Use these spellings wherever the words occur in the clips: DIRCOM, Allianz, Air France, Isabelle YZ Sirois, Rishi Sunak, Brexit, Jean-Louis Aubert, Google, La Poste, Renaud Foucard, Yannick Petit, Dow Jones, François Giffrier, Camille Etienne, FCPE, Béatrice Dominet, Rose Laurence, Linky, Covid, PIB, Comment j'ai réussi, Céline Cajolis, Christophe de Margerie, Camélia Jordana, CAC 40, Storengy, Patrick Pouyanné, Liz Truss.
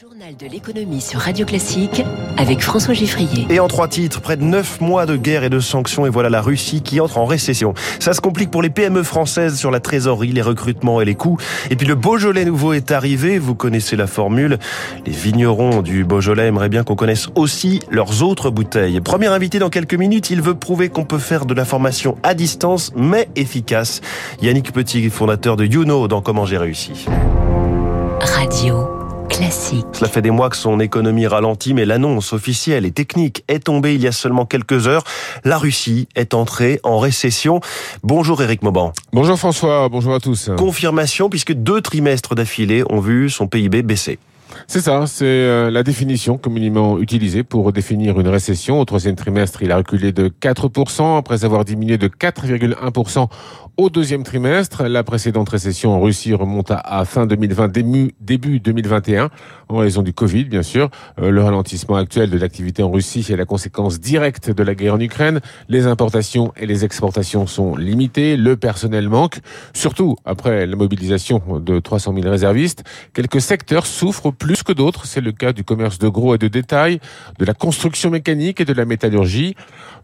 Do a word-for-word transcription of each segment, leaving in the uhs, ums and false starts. Journal de l'économie sur Radio Classique avec François Giffrier. Et en trois titres, près de neuf mois de guerre et de sanctions et voilà la Russie qui entre en récession. Ça se complique pour les P M E françaises sur la trésorerie, les recrutements et les coûts. Et puis le Beaujolais nouveau est arrivé, vous connaissez la formule. Les vignerons du Beaujolais aimeraient bien qu'on connaisse aussi leurs autres bouteilles. Premier invité dans quelques minutes, il veut prouver qu'on peut faire de la formation à distance mais efficace. Yannick Petit, fondateur de You Know dans Comment j'ai réussi. Radio Classique. Cela fait des mois que son économie ralentit, mais l'annonce officielle et technique est tombée il y a seulement quelques heures. La Russie est entrée en récession. Bonjour Éric Mauban. Bonjour François, bonjour à tous. Confirmation, puisque deux trimestres d'affilée ont vu son P I B baisser. C'est ça, c'est la définition communément utilisée pour définir une récession. Au troisième trimestre, il a reculé de quatre pour cent après avoir diminué de quatre virgule un pour cent au deuxième trimestre. La précédente récession en Russie remonte à fin deux mille vingt, début deux mille vingt et un, en raison du Covid, bien sûr. Le ralentissement actuel de l'activité en Russie est la conséquence directe de la guerre en Ukraine. Les importations et les exportations sont limitées, le personnel manque. Surtout après la mobilisation de trois cent mille réservistes, quelques secteurs souffrent plus que d'autres, c'est le cas du commerce de gros et de détail, de la construction mécanique et de la métallurgie.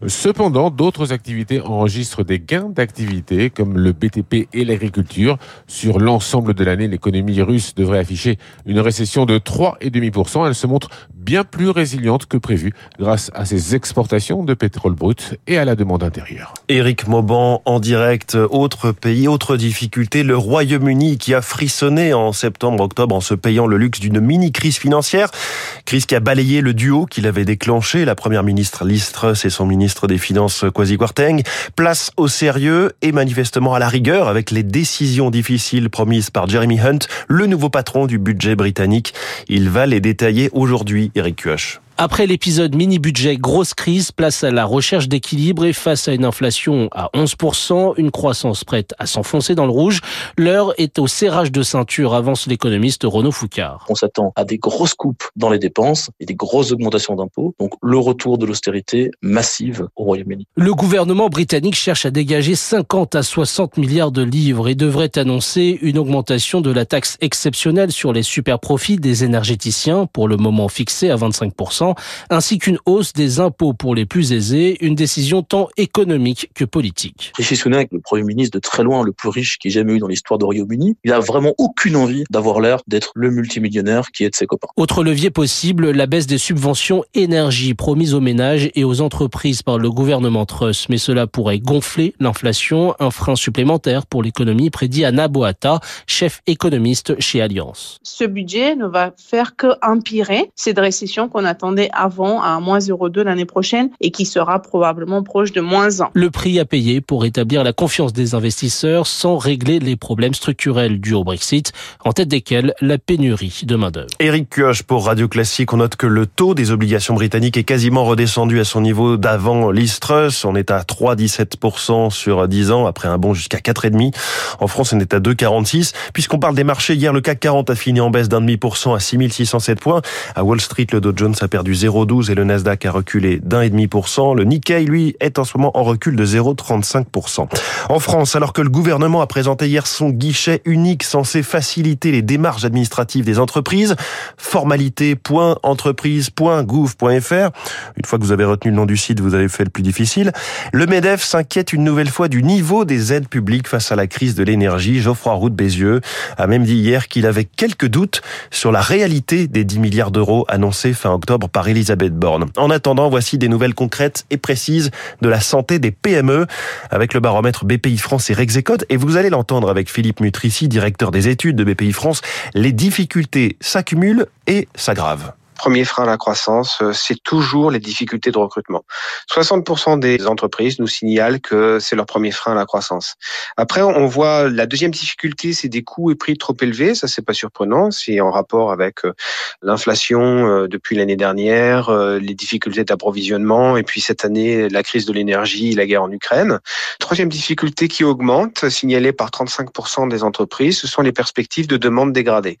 Cependant, d'autres activités enregistrent des gains d'activité, comme le B T P et l'agriculture. Sur l'ensemble de l'année, l'économie russe devrait afficher une récession de trois virgule cinq pour cent. Elle se montre bien plus résiliente que prévu, grâce à ses exportations de pétrole brut et à la demande intérieure. Éric Mauban, en direct, autre pays, autre difficulté, le Royaume-Uni qui a frissonné en septembre-octobre en se payant le luxe d'une mini-crise financière, crise qui a balayé le duo qu'il avait déclenché, la première ministre Liz Truss et son ministre des Finances Kwasi Kwarteng. Place au sérieux et manifestement à la rigueur avec les décisions difficiles promises par Jeremy Hunt, le nouveau patron du budget britannique. Il va les détailler aujourd'hui, Éric Cuoche. Après l'épisode mini-budget, grosse crise, place à la recherche d'équilibre et face à une inflation à onze pour cent, une croissance prête à s'enfoncer dans le rouge, l'heure est au serrage de ceinture, avance l'économiste Renaud Foucard. On s'attend à des grosses coupes dans les dépenses et des grosses augmentations d'impôts, donc le retour de l'austérité massive au Royaume-Uni. Le gouvernement britannique cherche à dégager cinquante à soixante milliards de livres et devrait annoncer une augmentation de la taxe exceptionnelle sur les superprofits des énergéticiens, pour le moment fixée à vingt-cinq pour cent. Ainsi qu'une hausse des impôts pour les plus aisés, une décision tant économique que politique. Rishi Sunak, le Premier ministre de très loin le plus riche qu'il ait jamais eu dans l'histoire du Royaume-Uni, il n'a vraiment aucune envie d'avoir l'air d'être le multimillionnaire qui est de ses copains. Autre levier possible, la baisse des subventions énergie promises aux ménages et aux entreprises par le gouvernement Truss. Mais cela pourrait gonfler l'inflation, un frein supplémentaire pour l'économie, prédit Anna Boata, chef économiste chez Allianz. Ce budget ne va faire qu'empirer cette récession qu'on attendait avant à moins zéro virgule deux l'année prochaine et qui sera probablement proche de moins un. Le prix à payer pour rétablir la confiance des investisseurs sans régler les problèmes structurels dus au Brexit, en tête desquels la pénurie de main-d'œuvre. Éric Cuoche pour Radio Classique. On note que le taux des obligations britanniques est quasiment redescendu à son niveau d'avant Liz Truss. On est à trois virgule dix-sept pour cent sur dix ans, après un bond jusqu'à quatre virgule cinq pour cent. En France, on est à deux virgule quarante-six pour cent. Puisqu'on parle des marchés, hier, le C A C quarante a fini en baisse d'un demi pour cent à six mille six cent sept points. À Wall Street, le Dow Jones a perdu du zéro virgule douze et le Nasdaq a reculé d'un et demi pour cent. Le Nikkei, lui, est en ce moment en recul de zéro virgule trente-cinq pour cent. En France, alors que le gouvernement a présenté hier son guichet unique censé faciliter les démarches administratives des entreprises, formalite point entreprise point gouv point f r. Une fois que vous avez retenu le nom du site, vous avez fait le plus difficile. Le MEDEF s'inquiète une nouvelle fois du niveau des aides publiques face à la crise de l'énergie. Geoffroy Roux de Bézieux a même dit hier qu'il avait quelques doutes sur la réalité des dix milliards d'euros annoncés fin octobre par Elisabeth Borne. En attendant, voici des nouvelles concrètes et précises de la santé des P M E avec le baromètre B P I France et Rexecode. Et vous allez l'entendre avec Philippe Mutrici, directeur des études de B P I France. Les difficultés s'accumulent et s'aggravent. Premier frein à la croissance, c'est toujours les difficultés de recrutement. soixante pour cent des entreprises nous signalent que c'est leur premier frein à la croissance. Après, on voit la deuxième difficulté, c'est des coûts et prix trop élevés. Ça, c'est pas surprenant. C'est en rapport avec l'inflation depuis l'année dernière, les difficultés d'approvisionnement et puis cette année, la crise de l'énergie, la guerre en Ukraine. Troisième difficulté qui augmente, signalée par trente-cinq pour cent des entreprises, ce sont les perspectives de demande dégradée.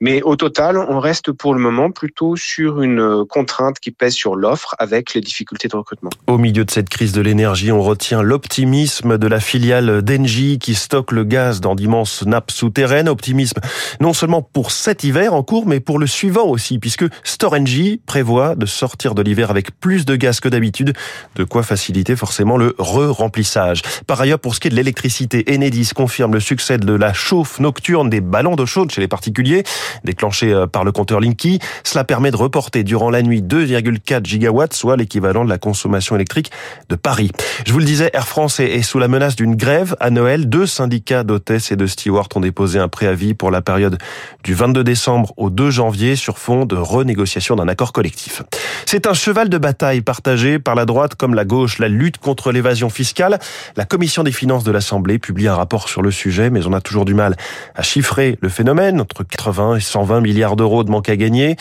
Mais au total, on reste pour le moment plutôt sur une contrainte qui pèse sur l'offre avec les difficultés de recrutement. Au milieu de cette crise de l'énergie, on retient l'optimisme de la filiale d'Engie qui stocke le gaz dans d'immenses nappes souterraines. Optimisme non seulement pour cet hiver en cours, mais pour le suivant aussi, puisque Storengy prévoit de sortir de l'hiver avec plus de gaz que d'habitude, de quoi faciliter forcément le re-remplissage. Par ailleurs, pour ce qui est de l'électricité, Enedis confirme le succès de la chauffe nocturne des ballons d'eau chaude chez les particuliers, déclenchée par le compteur Linky. Cela permet de reporter durant la nuit deux virgule quatre gigawatts, soit l'équivalent de la consommation électrique de Paris. Je vous le disais, Air France est sous la menace d'une grève à Noël. Deux syndicats d'hôtesses et de stewards ont déposé un préavis pour la période du vingt-deux décembre au deux janvier sur fond de renégociation d'un accord collectif. C'est un cheval de bataille partagé par la droite comme la gauche, la lutte contre l'évasion fiscale. La commission des finances de l'Assemblée publie un rapport sur le sujet, mais on a toujours du mal à chiffrer le phénomène, entre quatre-vingts et cent vingt milliards d'euros de manque à gagner,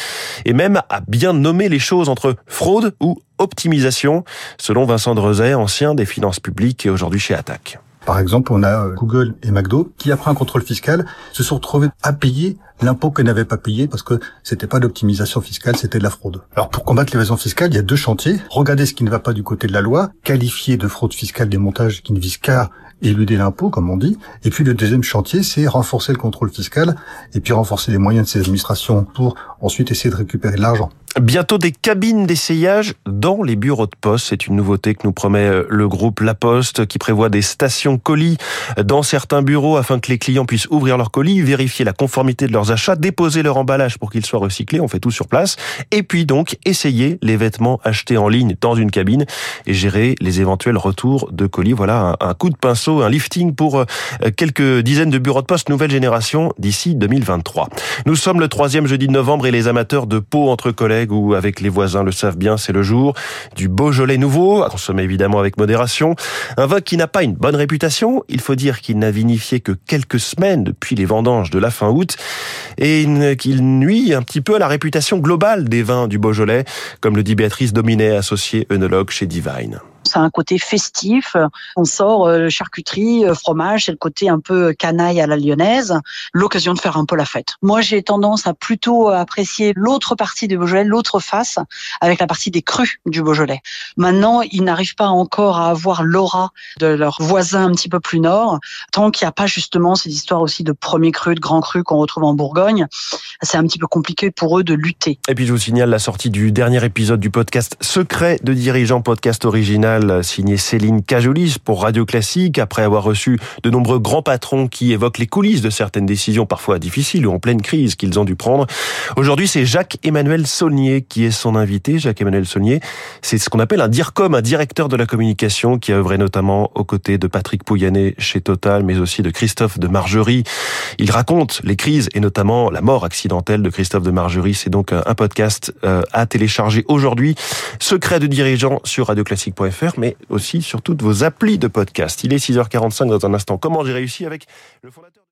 et même à bien nommer les choses entre fraude ou optimisation, selon Vincent Drezet, ancien des finances publiques et aujourd'hui chez Attac. Par exemple, on a Google et McDo qui, après un contrôle fiscal, se sont retrouvés à payer l'impôt qu'ils n'avaient pas payé parce que c'était pas d'optimisation fiscale, c'était de la fraude. Alors, pour combattre l'évasion fiscale, il y a deux chantiers. Regarder ce qui ne va pas du côté de la loi, qualifier de fraude fiscale des montages qui ne visent qu'à éluder l'impôt, comme on dit. Et puis, le deuxième chantier, c'est renforcer le contrôle fiscal et puis renforcer les moyens de ces administrations pour ensuite essayer de récupérer de l'argent. Bientôt des cabines d'essayage dans les bureaux de poste. C'est une nouveauté que nous promet le groupe La Poste qui prévoit des stations colis dans certains bureaux afin que les clients puissent ouvrir leurs colis, vérifier la conformité de leurs achats, déposer leur emballage pour qu'ils soient recyclés, on fait tout sur place, et puis donc essayer les vêtements achetés en ligne dans une cabine et gérer les éventuels retours de colis. Voilà un, un coup de pinceau, un lifting pour euh, quelques dizaines de bureaux de poste nouvelle génération d'ici deux mille vingt-trois. Nous sommes le troisième jeudi de novembre et les amateurs de pot entre collègues ou avec les voisins le savent bien, c'est le jour du Beaujolais nouveau, à consommer évidemment avec modération. Un vin qui n'a pas une bonne réputation, il faut dire qu'il n'a vinifié que quelques semaines depuis les vendanges de la fin août, et qu'il nuit un petit peu à la réputation globale des vins du Beaujolais, comme le dit Béatrice Dominet, associée œnologue chez Divine. Ça a un côté festif, on sort euh, charcuterie, euh, fromage, c'est le côté un peu canaille à la lyonnaise, l'occasion de faire un peu la fête. Moi j'ai tendance à plutôt apprécier l'autre partie du Beaujolais, l'autre face, avec la partie des crus du Beaujolais. Maintenant, ils n'arrivent pas encore à avoir l'aura de leurs voisins un petit peu plus nord, tant qu'il n'y a pas justement ces histoires aussi de premier cru, de grand cru qu'on retrouve en Bourgogne, c'est un petit peu compliqué pour eux de lutter. Et puis je vous signale la sortie du dernier épisode du podcast Secret de dirigeants, podcast original, signé Céline Cajolis pour Radio Classique, après avoir reçu de nombreux grands patrons qui évoquent les coulisses de certaines décisions parfois difficiles ou en pleine crise qu'ils ont dû prendre. Aujourd'hui, c'est Jacques-Emmanuel Saulnier qui est son invité. Jacques-Emmanuel Saulnier, c'est ce qu'on appelle un DIRCOM, un directeur de la communication qui a œuvré notamment aux côtés de Patrick Pouyanné chez Total, mais aussi de Christophe de Margerie. Il raconte les crises et notamment la mort accidentelle de Christophe de Margerie. C'est donc un podcast à télécharger aujourd'hui. Secret de dirigeant sur radio classique point f r, mais aussi sur toutes vos applis de podcast. Il est six heures quarante-cinq dans un instant. Comment j'ai réussi avec le fondateur